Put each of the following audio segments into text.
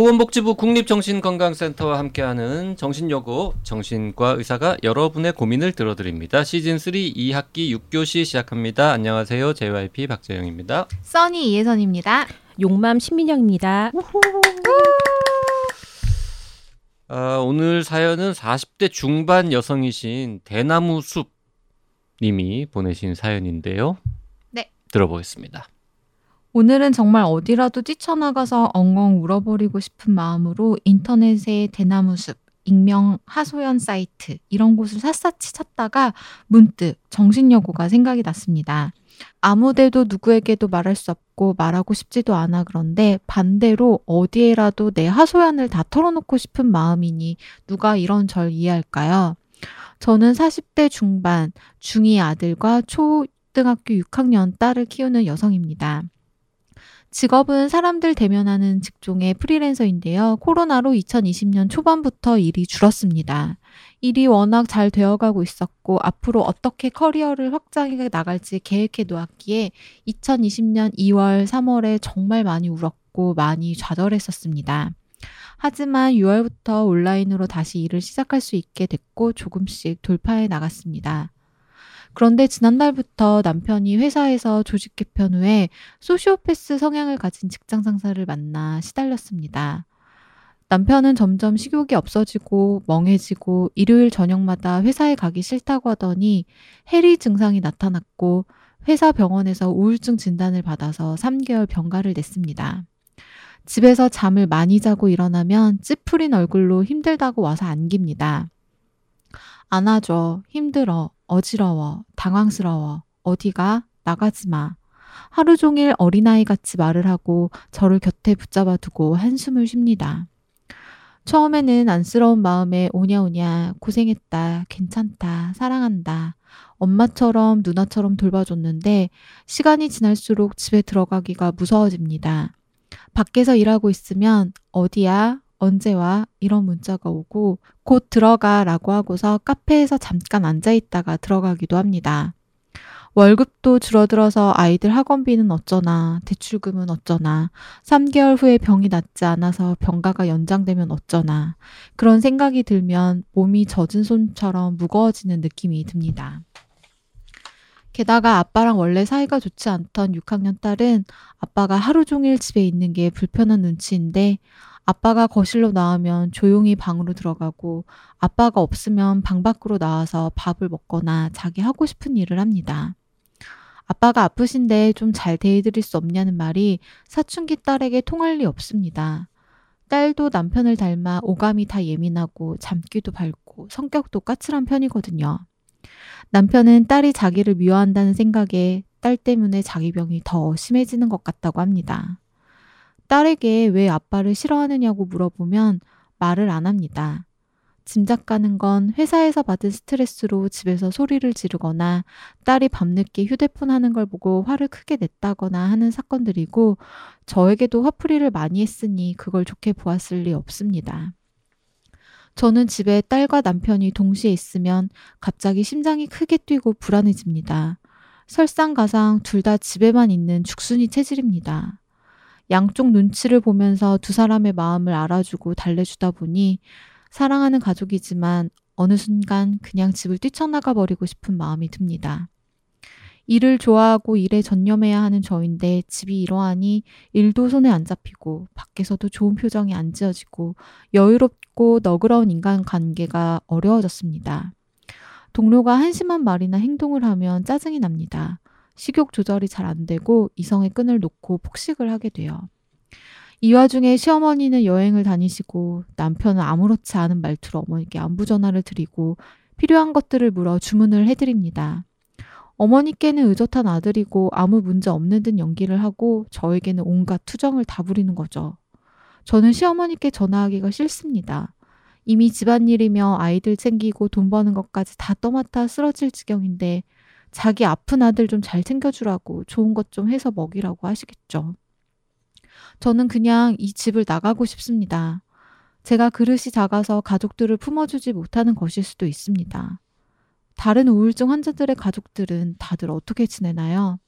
보건복지부 국립정신건강센터와 함께하는 정신여고 정신과 의사가 여러분의 고민을 들어드립니다. 시즌3 2학기 6교시 시작합니다. 안녕하세요. JYP 박재영입니다. 써니 이혜선입니다. 용맘 신민영입니다. 오늘 사연은 40대 중반 여성이신 대나무숲 님이 보내신 사연인데요. 네. 들어보겠습니다. 오늘은 정말 어디라도 뛰쳐나가서 엉엉 울어버리고 싶은 마음으로 인터넷에 대나무숲, 익명 하소연 사이트 이런 곳을 샅샅이 찾다가 문득 정신여고가 생각이 났습니다. 아무데도 누구에게도 말할 수 없고 말하고 싶지도 않아. 그런데 반대로 어디에라도 내 하소연을 다 털어놓고 싶은 마음이니 누가 이런 절 이해할까요? 저는 40대 중반, 중2 아들과 초등학교 6학년 딸을 키우는 여성입니다. 직업은 사람들 대면하는 직종의 프리랜서인데요. 코로나로 2020년 초반부터 일이 줄었습니다. 일이 워낙 잘 되어가고 있었고 앞으로 어떻게 커리어를 확장해 나갈지 계획해 놓았기에 2020년 2월, 3월에 정말 많이 울었고 많이 좌절했었습니다. 하지만 6월부터 온라인으로 다시 일을 시작할 수 있게 됐고 조금씩 돌파해 나갔습니다. 그런데 지난달부터 남편이 회사에서 조직 개편 후에 소시오패스 성향을 가진 직장 상사를 만나 시달렸습니다. 남편은 점점 식욕이 없어지고 멍해지고 일요일 저녁마다 회사에 가기 싫다고 하더니 해리 증상이 나타났고 회사 병원에서 우울증 진단을 받아서 3개월 병가를 냈습니다. 집에서 잠을 많이 자고 일어나면 찌푸린 얼굴로 힘들다고 와서 안깁니다. 안아줘, 힘들어, 어지러워, 당황스러워, 어디가, 나가지마. 하루 종일 어린아이같이 말을 하고 저를 곁에 붙잡아 두고 한숨을 쉽니다. 처음에는 안쓰러운 마음에 오냐오냐, 고생했다, 괜찮다, 사랑한다, 엄마처럼 누나처럼 돌봐줬는데 시간이 지날수록 집에 들어가기가 무서워집니다. 밖에서 일하고 있으면 어디야? 언제 와? 이런 문자가 오고 곧 들어가라고 하고서 카페에서 잠깐 앉아있다가 들어가기도 합니다. 월급도 줄어들어서 아이들 학원비는 어쩌나, 대출금은 어쩌나, 3개월 후에 병이 낫지 않아서 병가가 연장되면 어쩌나 그런 생각이 들면 몸이 젖은 손처럼 무거워지는 느낌이 듭니다. 게다가 아빠랑 원래 사이가 좋지 않던 6학년 딸은 아빠가 하루 종일 집에 있는 게 불편한 눈치인데 아빠가 거실로 나오면 조용히 방으로 들어가고 아빠가 없으면 방 밖으로 나와서 밥을 먹거나 자기 하고 싶은 일을 합니다. 아빠가 아프신데 좀 잘 대해드릴 수 없냐는 말이 사춘기 딸에게 통할 리 없습니다. 딸도 남편을 닮아 오감이 다 예민하고 잠귀도 밝고 성격도 까칠한 편이거든요. 남편은 딸이 자기를 미워한다는 생각에 딸 때문에 자기 병이 더 심해지는 것 같다고 합니다. 딸에게 왜 아빠를 싫어하느냐고 물어보면 말을 안 합니다. 짐작 가는 건 회사에서 받은 스트레스로 집에서 소리를 지르거나 딸이 밤늦게 휴대폰 하는 걸 보고 화를 크게 냈다거나 하는 사건들이고 저에게도 화풀이를 많이 했으니 그걸 좋게 보았을 리 없습니다. 저는 집에 딸과 남편이 동시에 있으면 갑자기 심장이 크게 뛰고 불안해집니다. 설상가상 둘 다 집에만 있는 죽순이 체질입니다. 양쪽 눈치를 보면서 두 사람의 마음을 알아주고 달래주다 보니 사랑하는 가족이지만 어느 순간 그냥 집을 뛰쳐나가 버리고 싶은 마음이 듭니다. 일을 좋아하고 일에 전념해야 하는 저인데 집이 이러하니 일도 손에 안 잡히고 밖에서도 좋은 표정이 안 지어지고 여유롭고 너그러운 인간관계가 어려워졌습니다. 동료가 한심한 말이나 행동을 하면 짜증이 납니다. 식욕 조절이 잘 안 되고 이성의 끈을 놓고 폭식을 하게 돼요. 이 와중에 시어머니는 여행을 다니시고 남편은 아무렇지 않은 말투로 어머니께 안부 전화를 드리고 필요한 것들을 물어 주문을 해드립니다. 어머니께는 의젓한 아들이고 아무 문제 없는 듯 연기를 하고 저에게는 온갖 투정을 다 부리는 거죠. 저는 시어머니께 전화하기가 싫습니다. 이미 집안일이며 아이들 챙기고 돈 버는 것까지 다 떠맡아 쓰러질 지경인데 자기 아픈 아들 좀 잘 챙겨주라고 좋은 것 좀 해서 먹이라고 하시겠죠. 저는 그냥 이 집을 나가고 싶습니다. 제가 그릇이 작아서 가족들을 품어주지 못하는 것일 수도 있습니다. 다른 우울증 환자들의 가족들은 다들 어떻게 지내나요?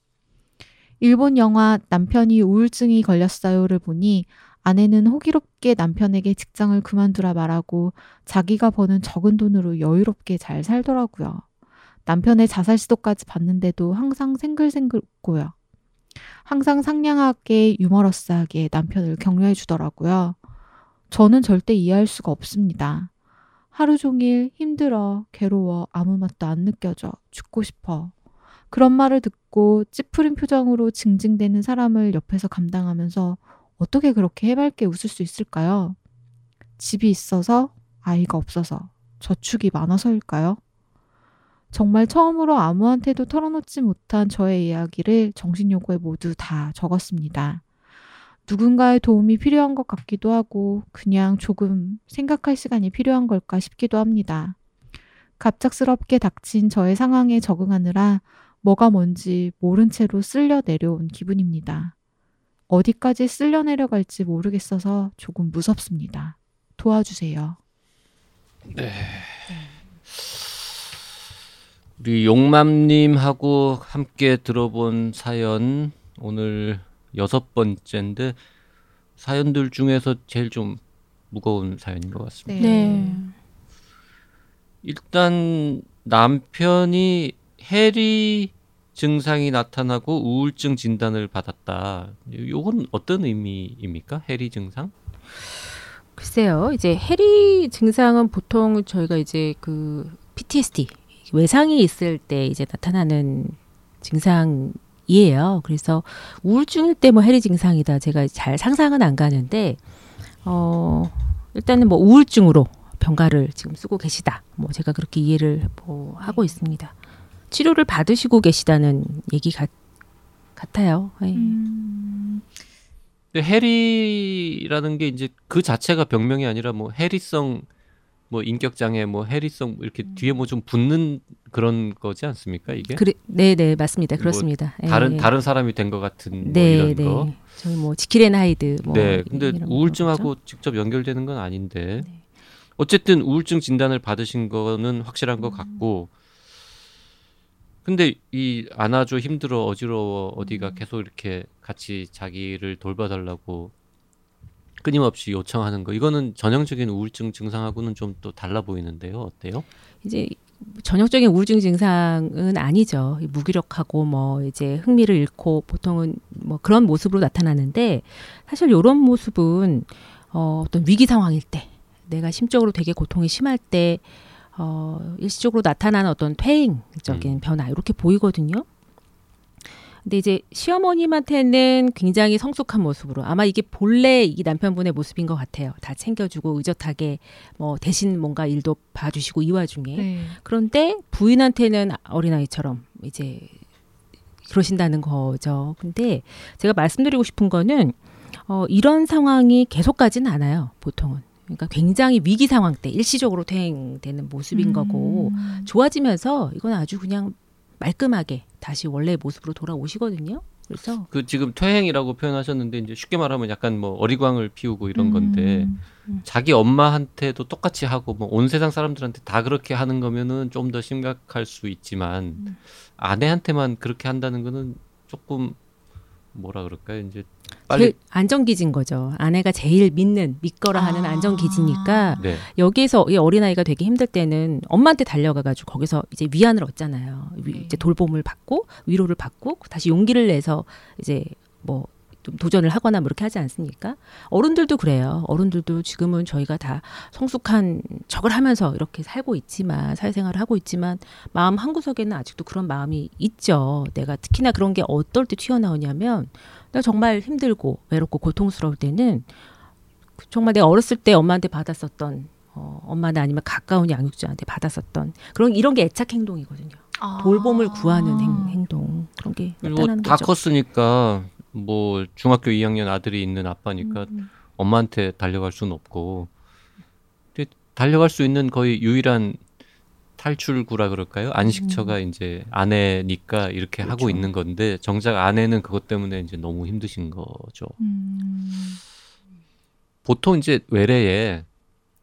일본 영화 남편이 우울증이 걸렸어요를 보니 아내는 호기롭게 남편에게 직장을 그만두라 말하고 자기가 버는 적은 돈으로 여유롭게 잘 살더라고요. 남편의 자살 시도까지 봤는데도 항상 생글생글 웃고요. 항상 상냥하게 유머러스하게 남편을 격려해 주더라고요. 저는 절대 이해할 수가 없습니다. 하루 종일 힘들어, 괴로워, 아무 맛도 안 느껴져, 죽고 싶어. 그런 말을 듣고 찌푸린 표정으로 징징대는 사람을 옆에서 감당하면서 어떻게 그렇게 해맑게 웃을 수 있을까요? 집이 있어서, 아이가 없어서, 저축이 많아서일까요? 정말 처음으로 아무한테도 털어놓지 못한 저의 이야기를 정신요구에 모두 다 적었습니다. 누군가의 도움이 필요한 것 같기도 하고 그냥 조금 생각할 시간이 필요한 걸까 싶기도 합니다. 갑작스럽게 닥친 저의 상황에 적응하느라 뭐가 뭔지 모른 채로 쓸려 내려온 기분입니다. 어디까지 쓸려 내려갈지 모르겠어서 조금 무섭습니다. 도와주세요. 네. 우리 용맘님하고 함께 들어본 사연 오늘 6번째인데 사연들 중에서 제일 좀 무거운 사연인 것 같습니다. 네. 일단 남편이 해리 증상이 나타나고 우울증 진단을 받았다. 이건 어떤 의미입니까? 해리 증상? 글쎄요. 이제 해리 증상은 보통 저희가 이제 그 PTSD 외상이 있을 때 이제 나타나는 증상이에요. 그래서 우울증일 때 뭐 해리 증상이다. 제가 잘 상상은 안 가는데, 일단은 뭐 우울증으로 병가를 지금 쓰고 계시다. 뭐 제가 그렇게 이해를 뭐 하고 있습니다. 치료를 받으시고 계시다는 얘기 같아요. 네. 근데 해리라는 게 이제 그 자체가 병명이 아니라 뭐 해리성 뭐 인격장애, 뭐 해리성 이렇게 뒤에 뭐 좀 붙는 그런 거지 않습니까 이게? 그래, 네, 맞습니다. 그렇습니다. 뭐 다른 사람이 된 것 같은 네, 뭐 이런 네. 거. 저희 뭐 지킬 앤 하이드. 뭐 네, 근데 우울증하고 거죠? 직접 연결되는 건 아닌데 네. 어쨌든 우울증 진단을 받으신 거는 확실한 것 같고. 근데 이 안아줘 힘들어 어지러워 어디가 계속 이렇게 같이 자기를 돌봐달라고. 끊임없이 요청하는 거 이거는 전형적인 우울증 증상하고는 좀 또 달라 보이는데요. 어때요? 이제 전형적인 우울증 증상은 아니죠. 무기력하고 뭐 이제 흥미를 잃고 보통은 뭐 그런 모습으로 나타나는데 사실 이런 모습은 어떤 위기 상황일 때 내가 심적으로 되게 고통이 심할 때 일시적으로 나타나는 어떤 퇴행적인 변화 이렇게 보이거든요. 근데 이제 시어머님한테는 굉장히 성숙한 모습으로 아마 이게 본래 이 남편분의 모습인 것 같아요. 다 챙겨주고 의젓하게 뭐 대신 뭔가 일도 봐주시고 이 와중에 그런데 부인한테는 어린아이처럼 이제 그러신다는 거죠. 근데 제가 말씀드리고 싶은 거는 이런 상황이 계속 가진 않아요. 보통은. 그러니까 굉장히 위기 상황 때 일시적으로 퇴행되는 모습인 거고 좋아지면서 이건 아주 그냥 말끔하게 다시 원래 모습으로 돌아오시거든요. 그래서 그 지금 퇴행이라고 표현하셨는데 이제 쉽게 말하면 약간 뭐 어리광을 피우고 이런 건데 자기 엄마한테도 똑같이 하고 뭐 온 세상 사람들한테 다 그렇게 하는 거면은 좀 더 심각할 수 있지만 아내한테만 그렇게 한다는 거는 조금 뭐라 그럴까요? 이제 빨리 안정기진 거죠. 아내가 제일 믿거라 하는 안정기지니까 네. 여기에서 이 어린아이가 되게 힘들 때는 엄마한테 달려가가지고 거기서 이제 위안을 얻잖아요. 이제 돌봄을 받고 위로를 받고 다시 용기를 내서 이제 뭐 좀 도전을 하거나 뭐 이렇게 하지 않습니까? 어른들도 그래요. 어른들도 지금은 저희가 다 성숙한 척을 하면서 이렇게 살고 있지만 사회생활을 하고 있지만 마음 한구석에는 아직도 그런 마음이 있죠. 내가 특히나 그런 게 어떨 때 튀어나오냐면 내가 정말 힘들고 외롭고 고통스러울 때는 정말 내가 어렸을 때 엄마한테 받았었던 엄마나 아니면 가까운 양육자한테 받았었던 그런 이런 게 애착 행동이거든요. 돌봄을 구하는 행동 그런 게 나타나는 거죠. 다 컸으니까 뭐 중학교 2학년 아들이 있는 아빠니까 엄마한테 달려갈 수는 없고 근데 달려갈 수 있는 거의 유일한 탈출구라 그럴까요? 안식처가 이제 아내니까 이렇게 그렇죠. 하고 있는 건데 정작 아내는 그것 때문에 이제 너무 힘드신 거죠. 보통 이제 외래에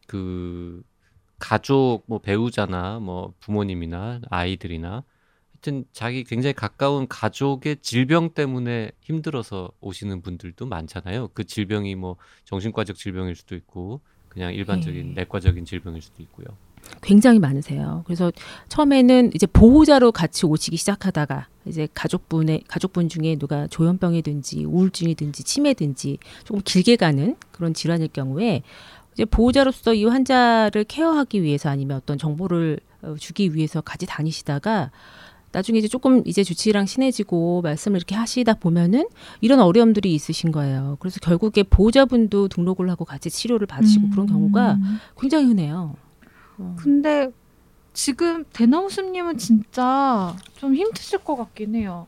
그 가족 뭐 배우자나 뭐 부모님이나 아이들이나 하여튼 자기 굉장히 가까운 가족의 질병 때문에 힘들어서 오시는 분들도 많잖아요. 그 질병이 뭐 정신과적 질병일 수도 있고 그냥 일반적인 내과적인 질병일 수도 있고요. 굉장히 많으세요. 그래서 처음에는 이제 보호자로 같이 오시기 시작하다가 이제 가족분 중에 누가 조현병이든지 우울증이든지 치매든지 조금 길게 가는 그런 질환일 경우에 이제 보호자로서 이 환자를 케어하기 위해서 아니면 어떤 정보를 주기 위해서 같이 다니시다가 나중에 이제 조금 이제 주치의랑 친해지고 말씀을 이렇게 하시다 보면은 이런 어려움들이 있으신 거예요. 그래서 결국에 보호자분도 등록을 하고 같이 치료를 받으시고 그런 경우가 굉장히 흔해요. 근데 지금 대나무숲님은 진짜 좀 힘드실 것 같긴 해요.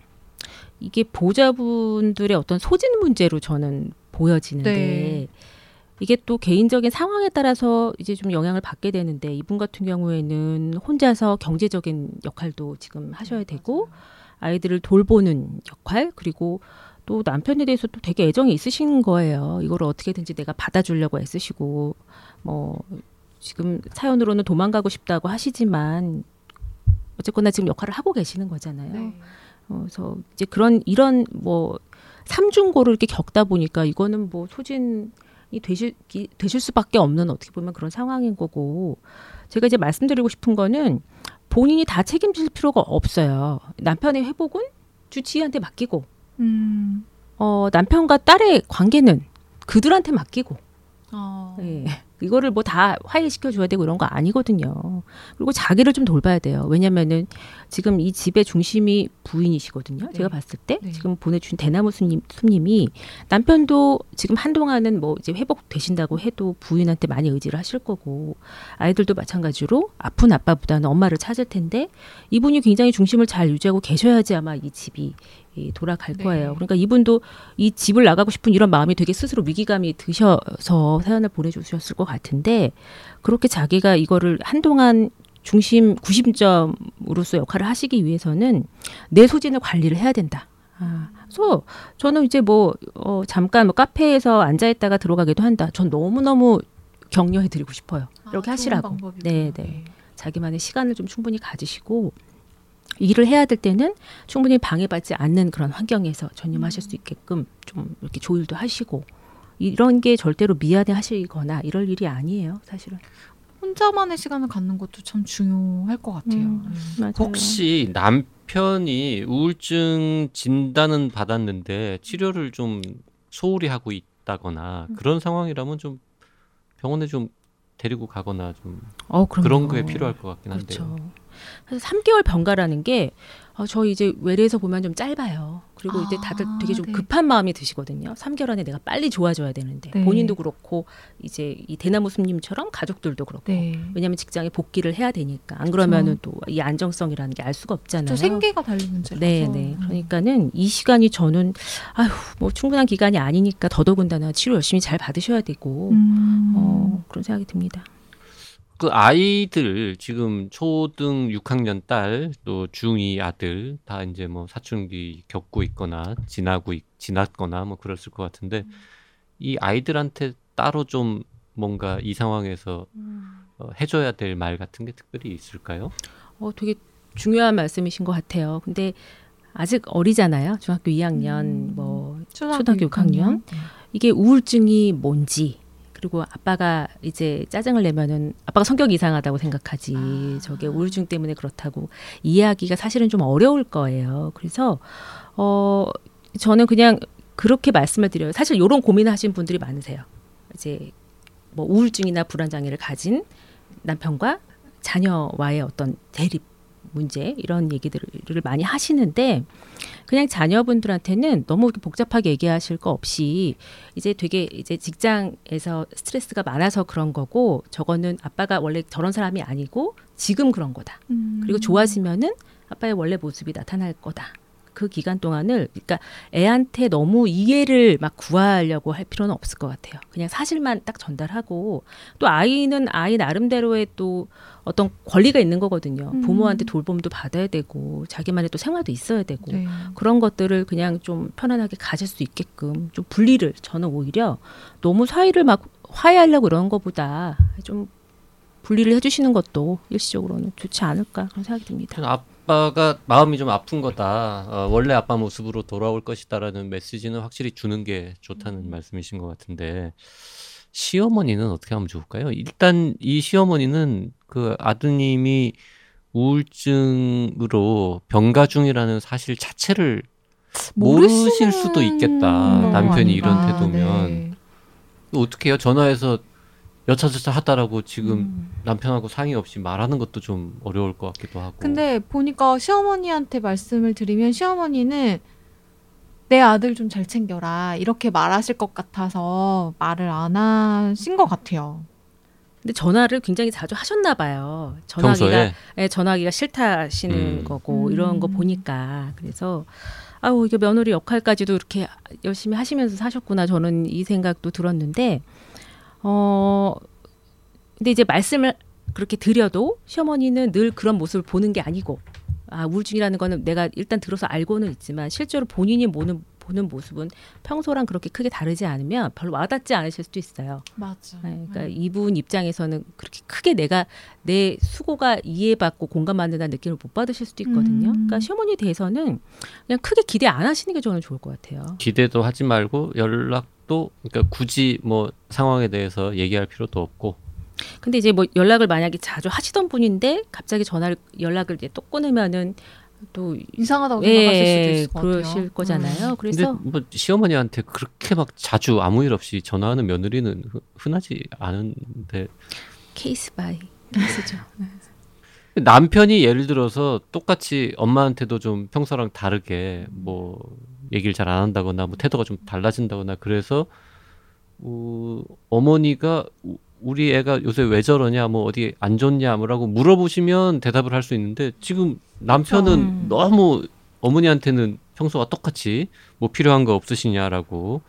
이게 보호자분들의 어떤 소진 문제로 저는 보여지는데 네. 이게 또 개인적인 상황에 따라서 이제 좀 영향을 받게 되는데 이분 같은 경우에는 혼자서 경제적인 역할도 지금 하셔야 되고 아이들을 돌보는 역할 그리고 또 남편에 대해서 또 되게 애정이 있으신 거예요. 이걸 어떻게든지 내가 받아주려고 애쓰시고 뭐 지금 사연으로는 도망가고 싶다고 하시지만 어쨌거나 지금 역할을 하고 계시는 거잖아요. 네. 그래서 이제 이런 뭐 삼중고를 이렇게 겪다 보니까 이거는 뭐 소진 되실 수밖에 없는 어떻게 보면 그런 상황인 거고 제가 이제 말씀드리고 싶은 거는 본인이 다 책임질 필요가 없어요. 남편의 회복은 주치의한테 맡기고 남편과 딸의 관계는 그들한테 맡기고 네. 이거를 뭐 다 화해시켜줘야 되고 이런 거 아니거든요. 그리고 자기를 좀 돌봐야 돼요. 왜냐면은 지금 이 집의 중심이 부인이시거든요. 네. 제가 봤을 때 네. 지금 보내주신 대나무숲님이 남편도 지금 한동안은 뭐 이제 회복되신다고 해도 부인한테 많이 의지를 하실 거고 아이들도 마찬가지로 아픈 아빠보다는 엄마를 찾을 텐데 이분이 굉장히 중심을 잘 유지하고 계셔야지 아마 이 집이 돌아갈 네. 거예요. 그러니까 이분도 이 집을 나가고 싶은 이런 마음이 되게 스스로 위기감이 드셔서 사연을 보내주셨을 것 같은데 그렇게 자기가 이거를 한동안 구심점으로서 역할을 하시기 위해서는 내 소진을 관리를 해야 된다. 그래서 저는 이제 뭐 잠깐 뭐 카페에서 앉아있다가 들어가기도 한다. 전 너무너무 격려해드리고 싶어요. 이렇게 하시라고. 네, 네. 자기만의 시간을 좀 충분히 가지시고 일을 해야 될 때는 충분히 방해받지 않는 그런 환경에서 전념하실 수 있게끔 좀 이렇게 조율도 하시고 이런 게 절대로 미안해 하시거나 이럴 일이 아니에요. 사실은. 혼자만의 시간을 갖는 것도 참 중요할 것 같아요. 맞아요. 혹시 남편이 우울증 진단은 받았는데 치료를 좀 소홀히 하고 있다거나 그런 상황이라면 좀 병원에 좀 데리고 가거나 좀 그런 게 필요할 것 같긴 그렇죠. 한데요. 그래서 3개월 병가라는 게 저 이제 외래에서 보면 좀 짧아요. 그리고 이제 다들 되게 좀 네. 급한 마음이 드시거든요. 3개월 안에 내가 빨리 좋아져야 되는데 네. 본인도 그렇고 이제 이 대나무숲님처럼 가족들도 그렇고 네. 왜냐하면 직장에 복귀를 해야 되니까 안 그러면은 또 이 안정성이라는 게 알 수가 없잖아요. 그렇죠. 생계가 달린 문제라서. 네, 네. 그러니까는 이 시간이 저는 뭐 충분한 기간이 아니니까 더더군다나 치료 열심히 잘 받으셔야 되고 그런 생각이 듭니다. 그 아이들 지금 초등 6학년 딸 또 중2 아들 다 이제 뭐 사춘기 겪고 있거나 지났거나 뭐 그랬을 것 같은데 이 아이들한테 따로 좀 뭔가 이 상황에서 해줘야 될 말 같은 게 특별히 있을까요? 되게 중요한 말씀이신 것 같아요. 근데 아직 어리잖아요. 중학교 2학년, 뭐 초등학교 6학년. 이게 우울증이 뭔지. 그리고 아빠가 이제 짜증을 내면은 아빠가 성격이 이상하다고 생각하지 저게 우울증 때문에 그렇다고 이해하기가 사실은 좀 어려울 거예요. 그래서 저는 그냥 그렇게 말씀을 드려요. 사실 이런 고민을 하신 분들이 많으세요. 이제 뭐 우울증이나 불안장애를 가진 남편과 자녀와의 어떤 대립 문제 이런 얘기들을 많이 하시는데 그냥 자녀분들한테는 너무 복잡하게 얘기하실 거 없이 이제 되게 이제 직장에서 스트레스가 많아서 그런 거고 저거는 아빠가 원래 저런 사람이 아니고 지금 그런 거다. 그리고 좋아지면은 아빠의 원래 모습이 나타날 거다. 그 기간 동안을 그러니까 애한테 너무 이해를 막 구하려고 할 필요는 없을 것 같아요. 그냥 사실만 딱 전달하고 또 아이는 아이 나름대로의 또 어떤 권리가 있는 거거든요. 부모한테 돌봄도 받아야 되고 자기만의 또 생활도 있어야 되고 네. 그런 것들을 그냥 좀 편안하게 가질 수 있게끔 좀 분리를 저는 오히려 너무 사이를 막 화해하려고 이런 거보다 좀 분리를 해주시는 것도 일시적으로는 좋지 않을까 그런 생각이 듭니다. 아빠가 마음이 좀 아픈 거다. 원래 아빠 모습으로 돌아올 것이다라는 메시지는 확실히 주는 게 좋다는 말씀이신 것 같은데, 시어머니는 어떻게 하면 좋을까요? 일단 이 시어머니는 그 아드님이 우울증으로 병가 중이라는 사실 자체를 모르실 수도 있겠다. 남편이 이런 태도면. 네. 어떻게 해요? 전화해서 여차저차 하다라고 지금 남편하고 상의 없이 말하는 것도 좀 어려울 것 같기도 하고. 근데 보니까 시어머니한테 말씀을 드리면 시어머니는 내 아들 좀 잘 챙겨라 이렇게 말하실 것 같아서 말을 안 하신 것 같아요. 근데 전화를 굉장히 자주 하셨나 봐요. 전화기가, 예, 전화기가 싫다 하시는 거고 이런 거 보니까. 그래서 아우, 이게 며느리 역할까지도 이렇게 열심히 하시면서 사셨구나, 저는 이 생각도 들었는데, 근데 이제 말씀을 그렇게 드려도 시어머니는 늘 그런 모습을 보는 게 아니고, 아, 우울증이라는 거는 내가 일단 들어서 알고는 있지만 실제로 본인이 보는 모습은 평소랑 그렇게 크게 다르지 않으면 별로 와닿지 않으실 수도 있어요. 맞아. 네, 그러니까 이분 입장에서는 그렇게 크게 내가 내 수고가 이해받고 공감받는다는 느낌을 못 받으실 수도 있거든요. 그러니까 시어머니에 대해서는 그냥 크게 기대 안 하시는 게 저는 좋을 것 같아요. 기대도 하지 말고 연락도, 그러니까 굳이 뭐 상황에 대해서 얘기할 필요도 없고. 근데 이제 뭐 연락을 만약에 자주 하시던 분인데 갑자기 연락을 이제 또 끊으면은 또 이상하다고 생각하실 수도 있을 것 그러실 같아요. 거잖아요. 그래서 뭐 시어머니한테 그렇게 막 자주 아무 일 없이 전화하는 며느리는 흔하지 않은데. 케이스 바이 케이스죠. 남편이 예를 들어서 똑같이 엄마한테도 좀 평소랑 다르게 뭐 얘기를 잘 안 한다거나 뭐 태도가 좀 달라진다거나 그래서 어머니가 우리 애가 요새 왜 저러냐, 뭐 어디 안 좋냐, 뭐라고 물어보시면 대답을 할 수 있는데, 지금 남편은 너무 어머니한테는 평소와 똑같이 뭐 필요한 거 없으시냐라고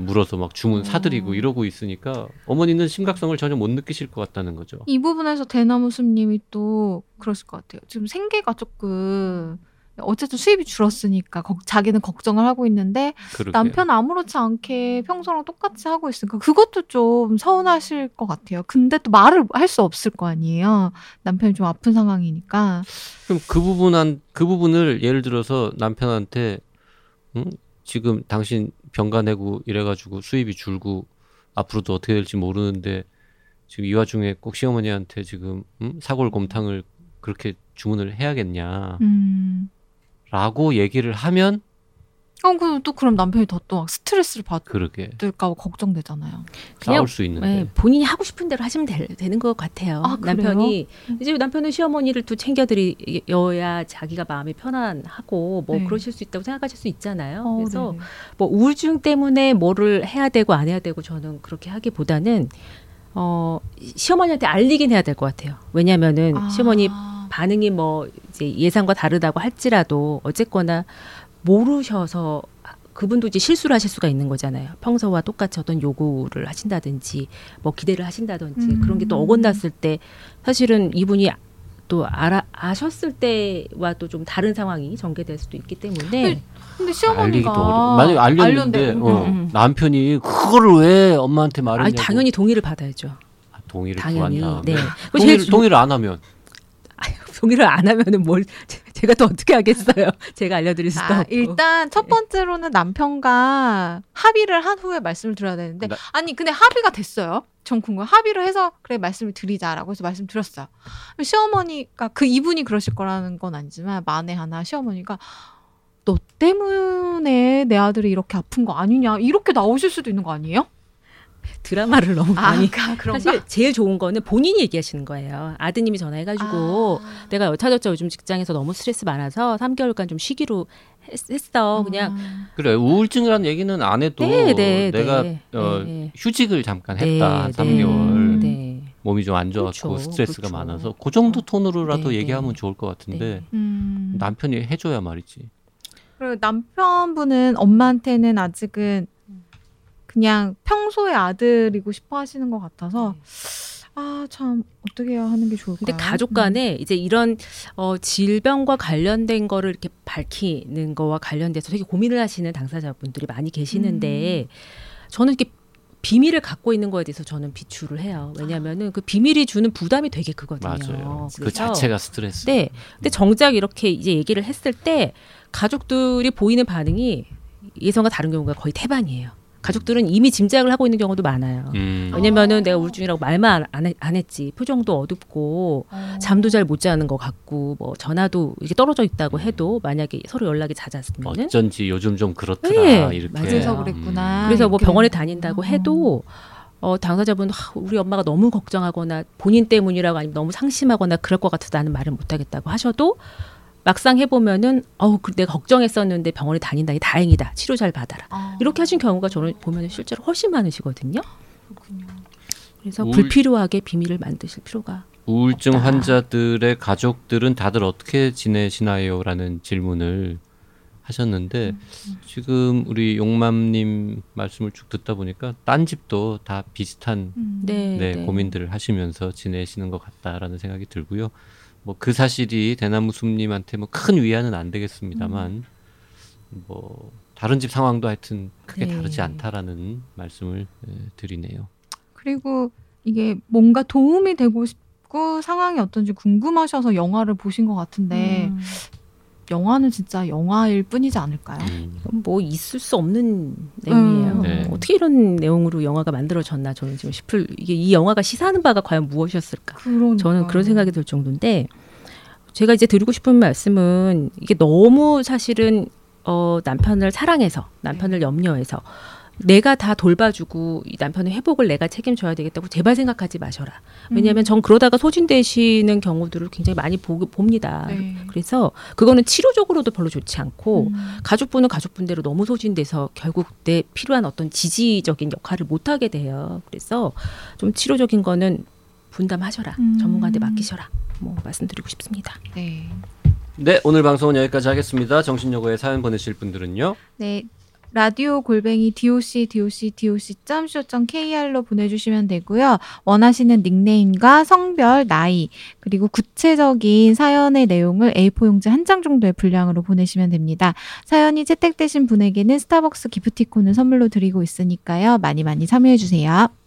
물어서 막 주문 사드리고 이러고 있으니까 어머니는 심각성을 전혀 못 느끼실 것 같다는 거죠. 이 부분에서 대나무숲님이 또 그러실 것 같아요. 지금 생계가 조금 어쨌든 수입이 줄었으니까 자기는 걱정을 하고 있는데, 그러게요. 남편 아무렇지 않게 평소랑 똑같이 하고 있으니까 그것도 좀 서운하실 것 같아요. 근데 또 말을 할 수 없을 거 아니에요. 남편이 좀 아픈 상황이니까. 그럼 그 부분을 예를 들어서 남편한테 지금 당신 병가 내고 이래가지고 수입이 줄고 앞으로도 어떻게 될지 모르는데 지금 이 와중에 꼭 시어머니한테 지금 사골곰탕을 그렇게 주문을 해야겠냐. 라고 얘기를 하면 그럼 또 그럼 남편이 더 막 스트레스를 받을까 걱정되잖아요. 싸울 수 있는데. 네, 본인이 하고 싶은 대로 하시면 되는 것 같아요. 아, 남편이 이제 남편은 시어머니를 또 챙겨드려야 자기가 마음이 편안하고 뭐 그러실 수 있다고 생각하실 수 있잖아요. 그래서 뭐 우울증 때문에 뭐를 해야 되고 안 해야 되고 저는 그렇게 하기보다는 시어머니한테 알리긴 해야 될 것 같아요. 왜냐면은 시어머니 반응이 뭐 이제 예상과 다르다고 할지라도 어쨌거나 모르셔서 그분도 이제 실수를 하실 수가 있는 거잖아요. 평소와 똑같이 어떤 요구를 하신다든지 뭐 기대를 하신다든지 그런 게 또 어긋났을 때 사실은 이분이 또 아셨을 때와 또 좀 다른 상황이 전개될 수도 있기 때문에. 근데 시어머니가 만약에 알렸는데 남편이 그거를 왜 엄마한테 말했냐고. 아니, 당연히 동의를 받아야죠. 동의를 구한다. 네. 동의를 안 하면. 동의를 안 하면은 뭘 제가 또 어떻게 하겠어요? 제가 알려드릴 수도 없고. 일단 첫 번째로는 남편과 합의를 한 후에 말씀을 드려야 되는데 아니 근데 합의가 됐어요. 전 궁금. 합의를 해서 그래 말씀을 드리자라고 해서 말씀드렸어요. 시어머니가 그 이분이 그러실 거라는 건 아니지만 만에 하나 시어머니가 너 때문에 내 아들이 이렇게 아픈 거 아니냐 이렇게 나오실 수도 있는 거 아니에요? 드라마를 너무 많이. 사실 제일 좋은 거는 본인이 얘기하시는 거예요. 아드님이 전화해가지고 내가 여차저차 요즘 직장에서 너무 스트레스 많아서 3개월간 좀 쉬기로 했어. 그냥 그래 우울증이라는 얘기는 안 해도 내가 휴직을 잠깐 했다. 3개월 몸이 좀 안 좋았고 스트레스가 많아서 그 정도 톤으로라도 얘기하면 좋을 것 같은데 남편이 해줘야 말이지. 그리고 남편분은 엄마한테는 아직은 그냥 평소에 아들이고 싶어 하시는 것 같아서 아, 참 어떻게 해야 하는 게 좋을까요? 근데 가족 간에 이제 이런 질병과 관련된 거를 이렇게 밝히는 거와 관련돼서 되게 고민을 하시는 당사자분들이 많이 계시는데 저는 이렇게 비밀을 갖고 있는 거에 대해서 저는 비추를 해요. 왜냐하면은 그 비밀이 주는 부담이 되게 크거든요. 맞아요. 그 자체가 스트레스. 네. 근데 정작 이렇게 이제 얘기를 했을 때 가족들이 보이는 반응이 예상과 다른 경우가 거의 태반이에요. 가족들은 이미 짐작을 하고 있는 경우도 많아요. 왜냐면은 내가 우울증이라고 말만 안 했지 표정도 어둡고 잠도 잘 못 자는 것 같고 뭐 전화도 이렇게 떨어져 있다고 해도 만약에 서로 연락이 잦았으면은 어쩐지 요즘 좀 그렇더라 네, 이렇게. 맞아서 그랬구나. 그래서 뭐 병원에 다닌다고 해도 당사자분은 우리 엄마가 너무 걱정하거나 본인 때문이라고 아니면 너무 상심하거나 그럴 것 같아서 나는 말을 못하겠다고 하셔도 막상 해보면은 내가 걱정했었는데 병원에 다닌다니 다행이다. 치료 잘 받아라. 이렇게 하신 경우가 저는 보면 실제로 훨씬 많으시거든요. 그렇군요. 그래서 불필요하게 비밀을 만드실 필요가 우울증 없다. 환자들의 가족들은 다들 어떻게 지내시나요? 라는 질문을 하셨는데 지금 우리 용맘님 말씀을 쭉 듣다 보니까 딴 집도 다 비슷한 네, 고민들을 하시면서 지내시는 것 같다라는 생각이 들고요. 뭐 그 사실이 대나무숲님한테 뭐 큰 위안은 안 되겠습니다만 뭐 다른 집 상황도 하여튼 크게 네. 다르지 않다라는 말씀을 드리네요. 그리고 이게 뭔가 도움이 되고 싶고 상황이 어떤지 궁금하셔서 영화를 보신 것 같은데 영화는 진짜 영화일 뿐이지 않을까요? 이건 뭐 있을 수 없는 내용이에요. 네. 어떻게 이런 내용으로 영화가 만들어졌나 저는 지금 싶을 이게 이 영화가 시사하는 바가 과연 무엇이었을까? 그러니까요. 저는 그런 생각이 들 정도인데 제가 이제 드리고 싶은 말씀은 이게 너무 사실은 남편을 사랑해서 남편을 염려해서 내가 다 돌봐주고 이 남편의 회복을 내가 책임져야 되겠다고 제발 생각하지 마셔라. 왜냐하면 전 그러다가 소진되시는 경우들을 굉장히 많이 봅니다. 네. 그래서 그거는 치료적으로도 별로 좋지 않고 가족분은 가족분대로 너무 소진돼서 결국 내 필요한 어떤 지지적인 역할을 못하게 돼요. 그래서 좀 치료적인 거는 분담하셔라. 전문가한테 맡기셔라. 뭐 말씀드리고 싶습니다. 네. 네, 오늘 방송은 여기까지 하겠습니다. 정신여고에 사연 보내실 분들은요. 네. radio@docdoc.co.kr로 보내주시면 되고요. 원하시는 닉네임과 성별, 나이, 그리고 구체적인 사연의 내용을 A4 용지 한 장 정도의 분량으로 보내시면 됩니다. 사연이 채택되신 분에게는 스타벅스 기프티콘을 선물로 드리고 있으니까요. 많이 많이 참여해주세요.